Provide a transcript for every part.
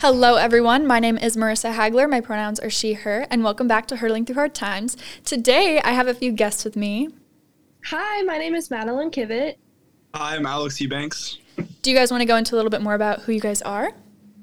Hello everyone, my name is Marissa Hagler, my pronouns are she, her, and welcome back to Hurdling Through Hard Times. Today I have a few guests with me. Hi, my name is Madeline Kivett. Hi, I'm Alex Ebanks. Do you guys want to go into a little bit more about who you guys are?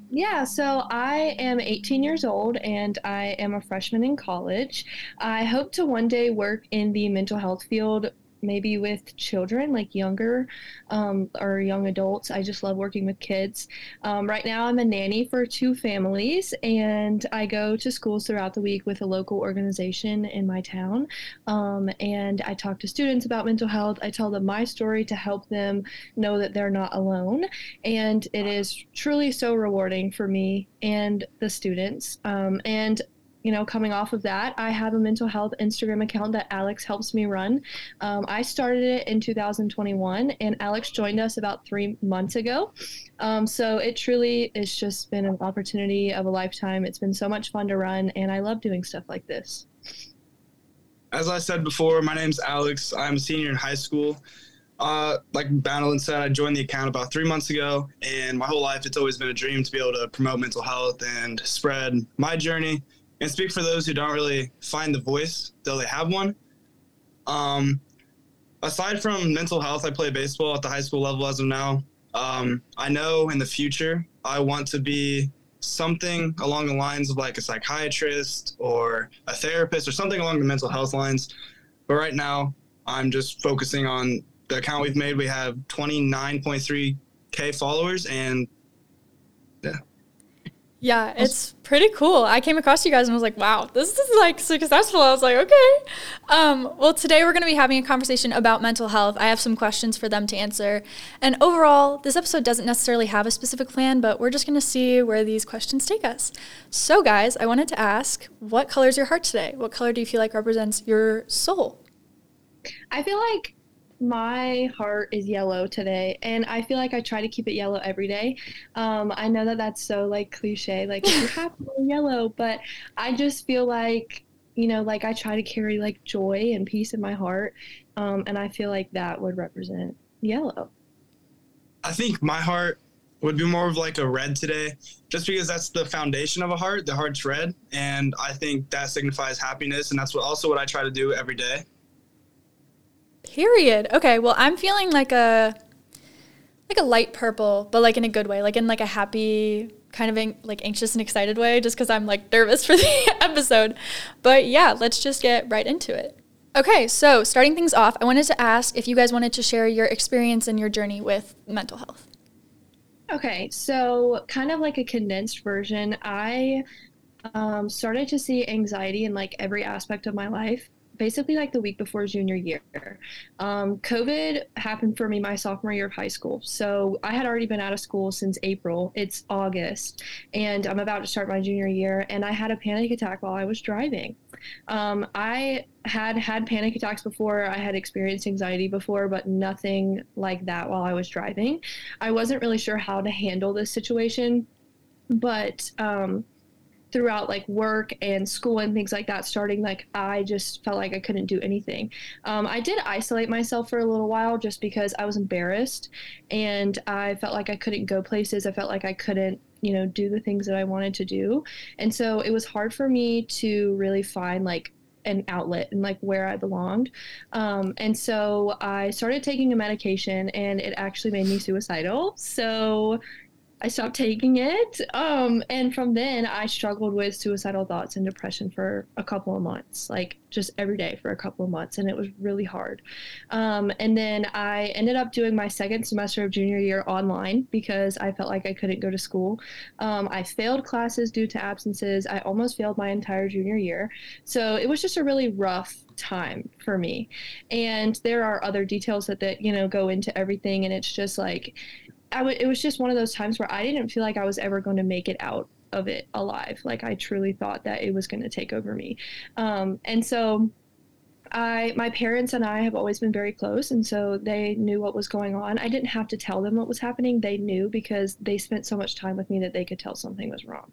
Yeah, so I am 18 years old and I am a freshman in college. I hope to one day work in the mental health field, maybe with children, like younger or young adults. I just love working with kids. Right now I'm a nanny for two families and I go to schools throughout the week with a local organization in my town. And I talk to students about mental health. I tell them my story to help them know that they're not alone. And it is truly so rewarding for me and the students. And you know, coming off of that, I have a mental health Instagram account that Alex helps me run. I started it in 2021 and Alex joined us about 3 months ago. So it truly is just been an opportunity of a lifetime. It's been so much fun to run and I love doing stuff like this. As I said before, my name's Alex. I'm a senior in high school. Like Madeline said, I joined the account about 3 months ago, and my whole life it's always been a dream to be able to promote mental health and spread my journey and speak for those who don't really find the voice, though they have one. Aside from mental health, I play baseball at the high school level as of now. I know in the future I want to be something along the lines of like a psychiatrist or a therapist or something along the mental health lines. But right now I'm just focusing on the account we've made. We have 29.3K followers, and yeah. Yeah, it's pretty cool. I came across you guys and was like, wow, this is like successful. I was like, okay. Well, today we're going to be having a conversation about mental health. I have some questions for them to answer. And overall, this episode doesn't necessarily have a specific plan, but we're just going to see where these questions take us. So guys, I wanted to ask, what color is your heart today? What color do you feel like represents your soul? I feel like my heart is yellow today, and I feel like I try to keep it yellow every day. I know that that's so like cliche, like if you're happy, yellow, but I just feel like, you know, like I try to carry like joy and peace in my heart, and I feel like that would represent yellow. I think my heart would be more of like a red today, just because that's the foundation of a heart. The heart's red, and I think that signifies happiness, and that's what I try to do every day. Period. Okay, well, I'm feeling like a light purple, but like in a good way, like in like a happy kind of anxious and excited way, just because I'm like nervous for the episode. But yeah, let's just get right into it. Okay, so starting things off, I wanted to ask if you guys wanted to share your experience and your journey with mental health. Okay, so kind of like a condensed version, I started to see anxiety in like every aspect of my life, basically like the week before junior year. COVID happened for me my sophomore year of high school. So I had already been out of school since April. It's August and I'm about to start my junior year, and I had a panic attack while I was driving. I had panic attacks before. I had experienced anxiety before, but nothing like that while I was driving. I wasn't really sure how to handle this situation, but throughout like work and school and things like that, starting like I just felt like I couldn't do anything. I did isolate myself for a little while just because I was embarrassed and I felt like I couldn't go places. I felt like I couldn't, you know, do the things that I wanted to do. And so it was hard for me to really find like an outlet and like where I belonged. And so I started taking a medication and it actually made me suicidal. So I stopped taking it, and from then I struggled with suicidal thoughts and depression for a couple of months, like just every day for a couple of months, and it was really hard. And then I ended up doing my second semester of junior year online because I felt like I couldn't go to school. I failed classes due to absences. I almost failed my entire junior year. So it was just a really rough time for me. And there are other details that you know, go into everything, and it's just like, it was just one of those times where I didn't feel like I was ever going to make it out of it alive. Like I truly thought that it was going to take over me. And so my parents and I have always been very close, and so they knew what was going on. I didn't have to tell them what was happening. They knew because they spent so much time with me that they could tell something was wrong.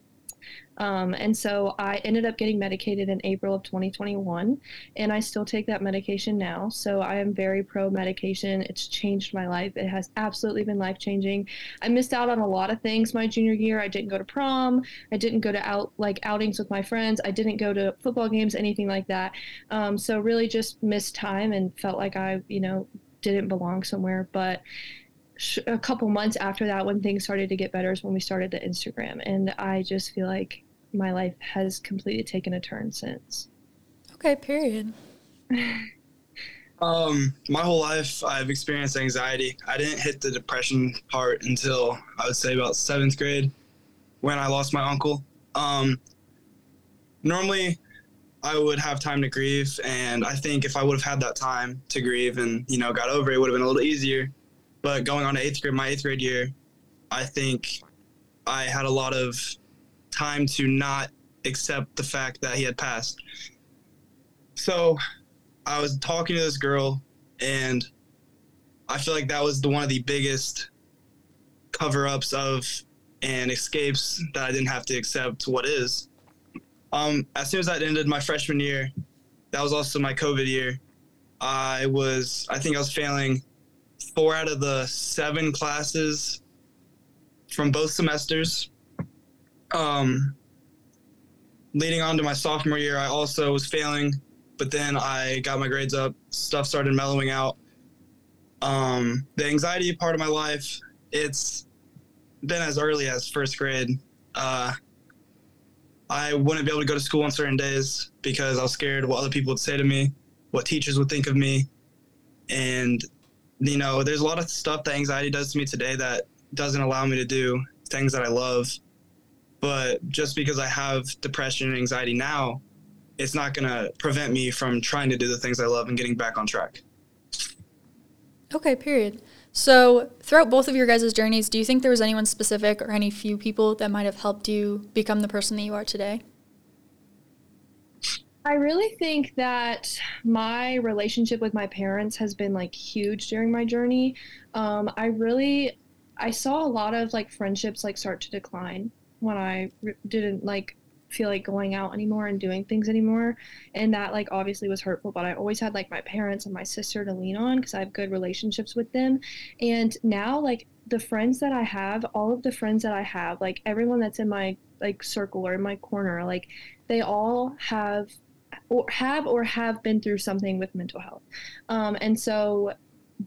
And so I ended up getting medicated in April of 2021, and I still take that medication now. So I am very pro medication. It's changed my life. It has absolutely been life changing. I missed out on a lot of things my junior year. I didn't go to prom. I didn't go to outings with my friends. I didn't go to football games, anything like that. So really just missed time and felt like I, didn't belong somewhere. But a couple months after that, when things started to get better, is when we started the Instagram. And I just feel like my life has completely taken a turn since. Okay, period. My whole life, I've experienced anxiety. I didn't hit the depression part until I would say about 7th grade when I lost my uncle. Normally, I would have time to grieve. And I think if I would have had that time to grieve and, got over it, it would have been a little easier. But going on to 8th grade, my 8th grade year, I think I had a lot of time to not accept the fact that he had passed. So I was talking to this girl, and I feel like that was one of the biggest cover-ups of and escapes that I didn't have to accept what is. As soon as I ended my freshman year, that was also my COVID year. I think I was failing 4 out of the 7 classes from both semesters. Leading on to my sophomore year, I also was failing, but then I got my grades up. Stuff started mellowing out. The anxiety part of my life, it's been as early as 1st grade. I wouldn't be able to go to school on certain days because I was scared what other people would say to me, what teachers would think of me. And there's a lot of stuff that anxiety does to me today that doesn't allow me to do things that I love. But just because I have depression and anxiety now, it's not going to prevent me from trying to do the things I love and getting back on track. Okay, period. So throughout both of your guys' journeys, do you think there was anyone specific or any few people that might have helped you become the person that you are today? I really think that my relationship with my parents has been huge during my journey. I saw a lot of friendships start to decline when I didn't feel like going out anymore and doing things anymore. And that obviously was hurtful, but I always had my parents and my sister to lean on because I have good relationships with them. And now the friends that I have, all of the friends that I have, everyone that's in my circle or in my corner, they all have been through something with mental health. And so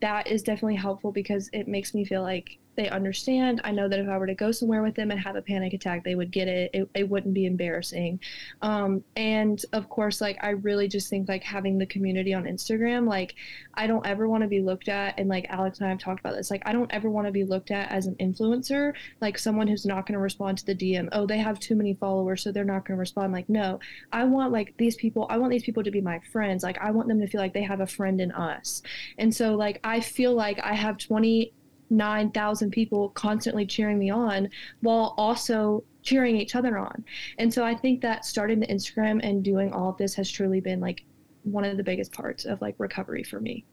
that is definitely helpful because it makes me feel like they understand. I know that if I were to go somewhere with them and have a panic attack, they would get it. It wouldn't be embarrassing. And of course, I really just think having the community on Instagram, I don't ever want to be looked at. And Alex and I have talked about this, I don't ever want to be looked at as an influencer, someone who's not going to respond to the DM. Oh, they have too many followers, so they're not going to respond. No, I want these people to be my friends. I want them to feel like they have a friend in us. And so I feel like I have 29,000 people constantly cheering me on while also cheering each other on. And so I think that starting the Instagram and doing all of this has truly been one of the biggest parts of recovery for me.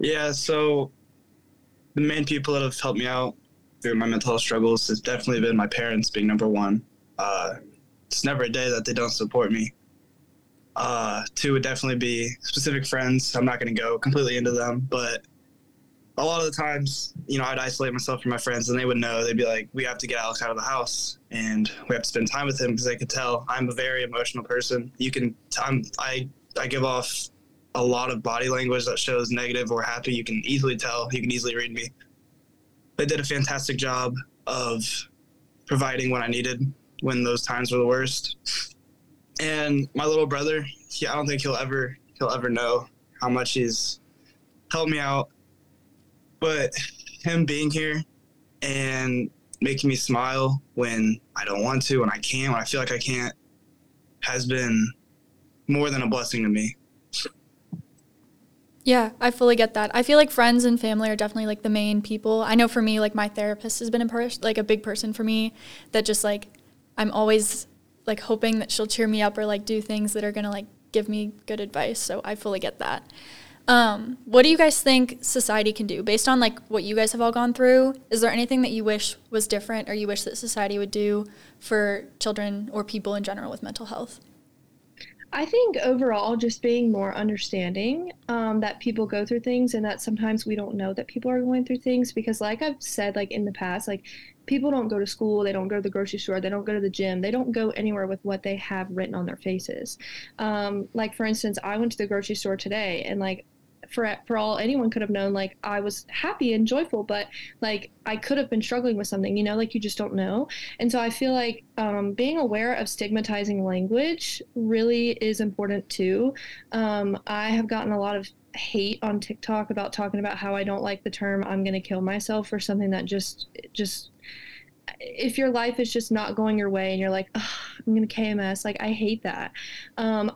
Yeah, so the main people that have helped me out through my mental health struggles has definitely been my parents being number one. It's never a day that they don't support me. 2 would definitely be specific friends. I'm not going to go completely into them, but a lot of the times, I'd isolate myself from my friends and they would know. They'd be like, we have to get Alex out of the house and we have to spend time with him because they could tell I'm a very emotional person. I give off a lot of body language that shows negative or happy. You can easily tell. You can easily read me. They did a fantastic job of providing what I needed when those times were the worst. And my little brother, I don't think he'll ever know how much he's helped me out. But him being here and making me smile when I don't want to, when I can't, when I feel like I can't, has been more than a blessing to me. Yeah, I fully get that. I feel like friends and family are definitely the main people. I know for me, my therapist has been a big person for me that just I'm always hoping that she'll cheer me up or do things that are going to give me good advice. So I fully get that. What do you guys think society can do based on like what you guys have all gone through? Is there anything that you wish was different or you wish that society would do for children or people in general with mental health? I think overall just being more understanding that people go through things and that sometimes we don't know that people are going through things because like I've said like in the past, like people don't go to school, they don't go to the grocery store, they don't go to the gym, they don't go anywhere with what they have written on their faces. Like for instance, I went to the grocery store today and like for all anyone could have known, like I was happy and joyful, but like I could have been struggling with something, you know, like you just don't know. And so I feel like being aware of stigmatizing language really is important too. I have gotten a lot of hate on TikTok about talking about how I don't like the term I'm going to kill myself or something that just if your life is just not going your way and you're like, oh, I'm going to KMS, like I hate that.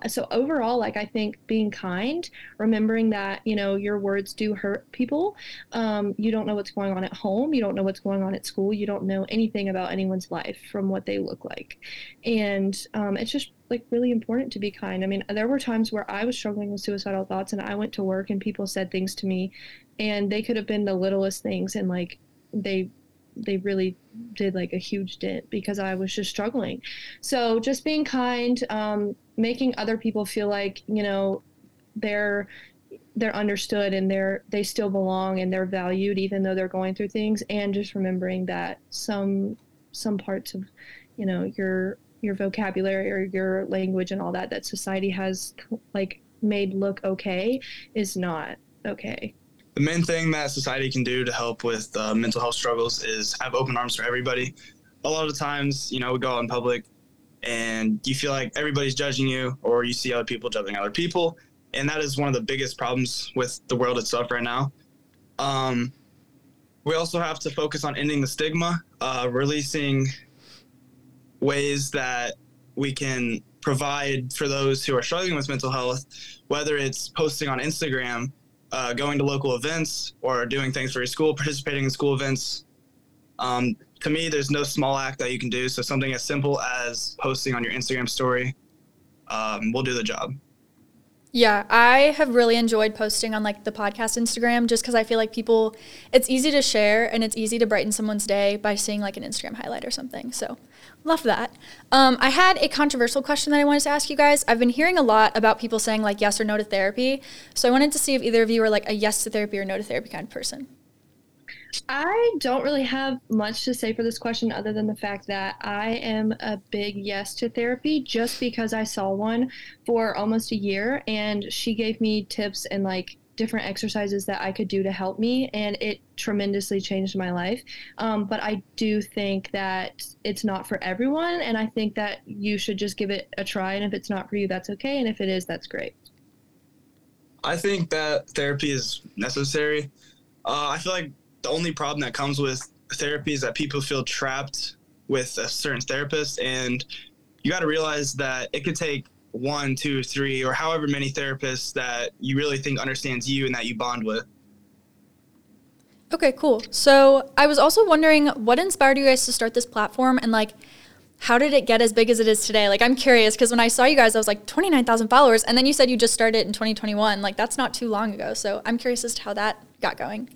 So overall, like I think being kind, remembering that, you know, your words do hurt people. You don't know what's going on at home. You don't know what's going on at school. You don't know anything about anyone's life from what they look like. And it's just like really important to be kind. I mean, there were times where I was struggling with suicidal thoughts and I went to work and people said things to me and they could have been the littlest things. And like they really did like a huge dent because I was just struggling. So just being kind, making other people feel like, you know, they're understood and they still belong and they're valued even though they're going through things. And just remembering that some parts of, you know, your vocabulary or your language and all that society has like made look okay is not okay. The main thing that society can do to help with mental health struggles is have open arms for everybody. A lot of times, you know, we go out in public and you feel like everybody's judging you or you see other people judging other people. And that is one of the biggest problems with the world itself right now. We also have to focus on ending the stigma, releasing ways that we can provide for those who are struggling with mental health, whether it's posting on Instagram, going to local events or doing things for your school, participating in school events. To me, there's no small act that you can do. So something as simple as posting on your Instagram story will do the job. Yeah, I have really enjoyed posting on like the podcast Instagram just because I feel like people, it's easy to share and it's easy to brighten someone's day by seeing like an Instagram highlight or something. So love that. I had a controversial question that I wanted to ask you guys. I've been hearing a lot about people saying like yes or no to therapy. So I wanted to see if either of you were like a yes to therapy or no to therapy kind of person. I don't really have much to say for this question other than the fact that I am a big yes to therapy just because I saw one for almost a year and she gave me tips and like different exercises that I could do to help me and it tremendously changed my life. But I do think that it's not for everyone and I think that you should just give it a try and if it's not for you, that's okay. And if it is, that's great. I think that therapy is necessary. I feel like the only problem that comes with therapy is that people feel trapped with a certain therapist. And you got to realize that it could take 1, 2, 3, or however many therapists that you really think understands you and that you bond with. Okay, cool. So I was also wondering what inspired you guys to start this platform and like, how did it get as big as it is today? Like, I'm curious because when I saw you guys, I was like 29,000 followers. And then you said you just started in 2021. Like, that's not too long ago. So I'm curious as to how that got going.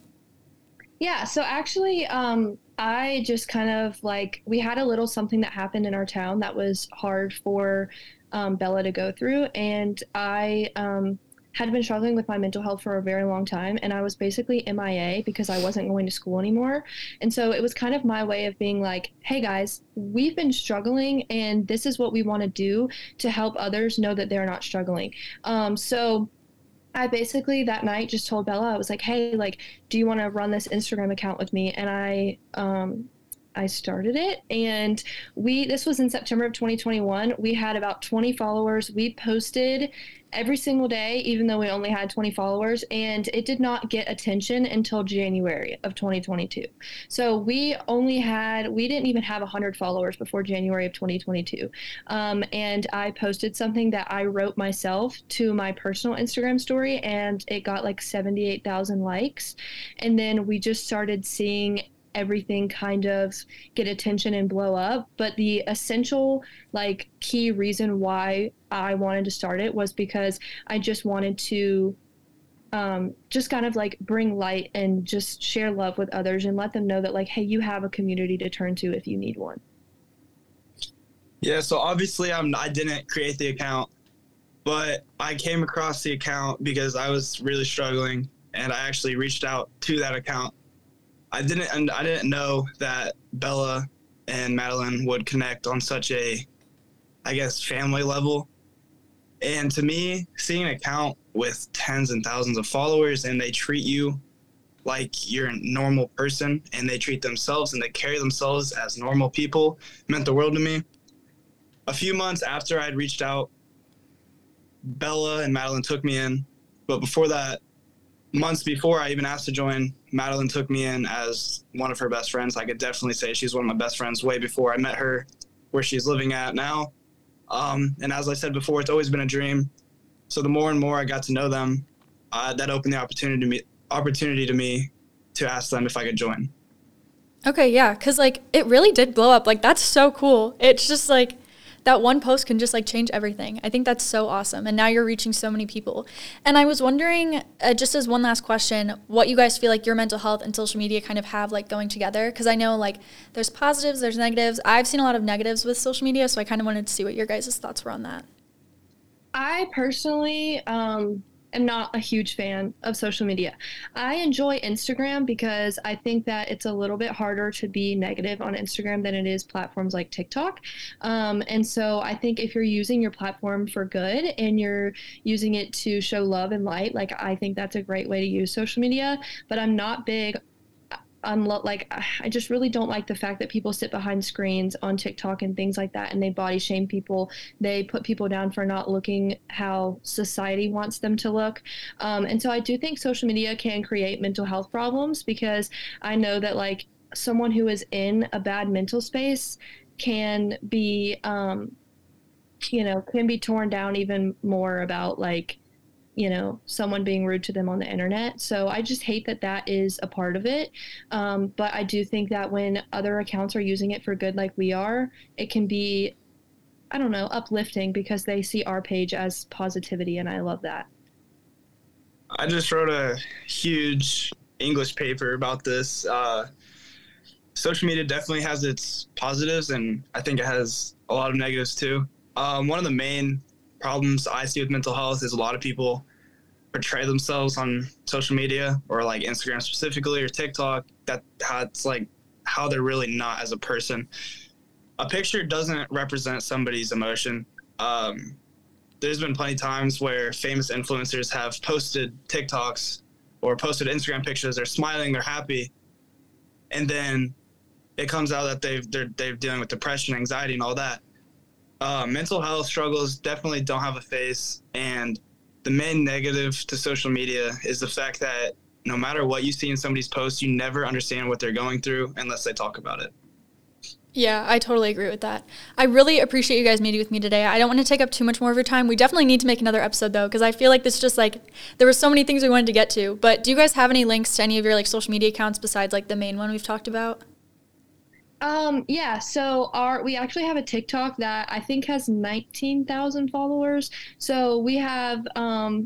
Yeah, so actually, I just kind of like, we had a little something that happened in our town that was hard for Bella to go through. And I had been struggling with my mental health for a very long time. And I was basically MIA because I wasn't going to school anymore. And so it was kind of my way of being like, hey guys, we've been struggling and this is what we want to do to help others know that they're not struggling. So I basically that night just told Bella, I was like, hey, like, do you want to run this Instagram account with me? And I started it and this was in September of 2021. We had about 20 followers. We posted every single day, even though we only had 20 followers, and it did not get attention until January of 2022. So we didn't even have 100 followers before January of 2022. And I posted something that I wrote myself to my personal Instagram story and it got like 78,000 likes. And then we just started seeing everything kind of get attention and blow up. But the essential, like, key reason why I wanted to start it was because I just wanted to just kind of like bring light and just share love with others and let them know that like, hey, you have a community to turn to if you need one. Yeah. So obviously I didn't create the account, but I came across the account because I was really struggling and I actually reached out to that account. I didn't know that Bella and Madeline would connect on such a, I guess, family level. And to me, seeing an account with tens and thousands of followers and they treat you like you're a normal person and they treat themselves and they carry themselves as normal people meant the world to me. A few months after I'd reached out, Bella and Madeline took me in. But before that, months before I even asked to join, Madeline took me in as one of her best friends. I could definitely say she's one of my best friends way before I met her where she's living at now. And as I said before, it's always been a dream. So the more and more I got to know them, that opened the opportunity to me to ask them if I could join. Okay, yeah, because like it really did blow up. Like that's so cool. It's just like that one post can just like change everything. I think that's so awesome. And now you're reaching so many people. And I was wondering, just as one last question, what you guys feel like your mental health and social media kind of have like going together? Because I know like there's positives, there's negatives. I've seen a lot of negatives with social media. So I kind of wanted to see what your guys' thoughts were on that. I personally am not a huge fan of social media. I enjoy Instagram because I think that it's a little bit harder to be negative on Instagram than it is platforms like TikTok. And so I think if you're using your platform for good and you're using it to show love and light, like I think that's a great way to use social media, but I'm not big. I just really don't like the fact that people sit behind screens on TikTok and things like that, and they body shame people. They put people down for not looking how society wants them to look. And so I do think social media can create mental health problems because I know that like someone who is in a bad mental space can be, can be torn down even more about like, someone being rude to them on the internet. So I just hate that is a part of it. But I do think that when other accounts are using it for good, like we are, it can be, uplifting because they see our page as positivity. And I love that. I just wrote a huge English paper about this. Social media definitely has its positives and I think it has a lot of negatives too. One of the main problems I see with mental health is a lot of people portray themselves on social media or like Instagram specifically or TikTok that's like how they're really not as a person. A picture doesn't represent somebody's emotion. There's been plenty of times where famous influencers have posted TikToks or posted Instagram pictures. They're smiling, they're happy. And then it comes out that they're dealing with depression, anxiety and all that. Mental health struggles definitely don't have a face, and the main negative to social media is the fact that no matter what you see in somebody's post, you never understand what they're going through unless they talk about it. Yeah, I totally agree with that. I really appreciate you guys meeting with me today. I don't want to take up too much more of your time. We definitely need to make another episode though, because I feel like this just like there were so many things we wanted to get to. But do you guys have any links to any of your like social media accounts besides like the main one we've talked about? Yeah, so we actually have a TikTok that I think has 19,000 followers. So we have,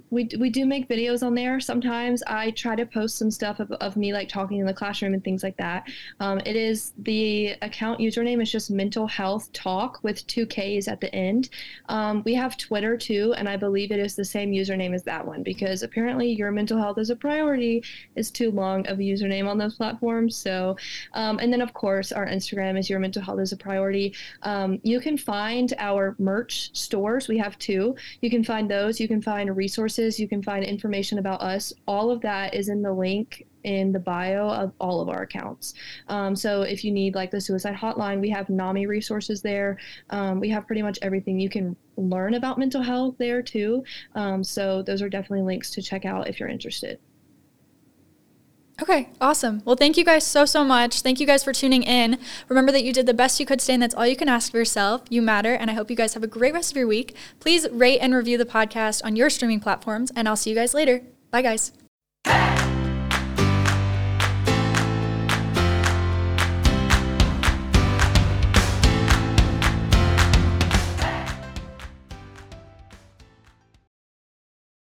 we do make videos on there. Sometimes I try to post some stuff of me like talking in the classroom and things like that. It is the account username is just mental health talk with 2 Ks at the end. We have Twitter too. And I believe it is the same username as that one because apparently your mental health is a priority is too long of a username on those platforms. So, and then of course our Instagram is your mental health is a priority. You can find our merch stores. We have 2. You can find those. You can find resources. You can find information about us. All of that is in the link in the bio of all of our accounts. So if you need like the suicide hotline, we have NAMI resources there. We have pretty much everything you can learn about mental health there too. So those are definitely links to check out if you're interested. Okay, awesome. Well, thank you guys so much. Thank you guys for tuning in. Remember that you did the best you could today, and that's all you can ask for yourself. You matter, and I hope you guys have a great rest of your week. Please rate and review the podcast on your streaming platforms, and I'll see you guys later. Bye, guys.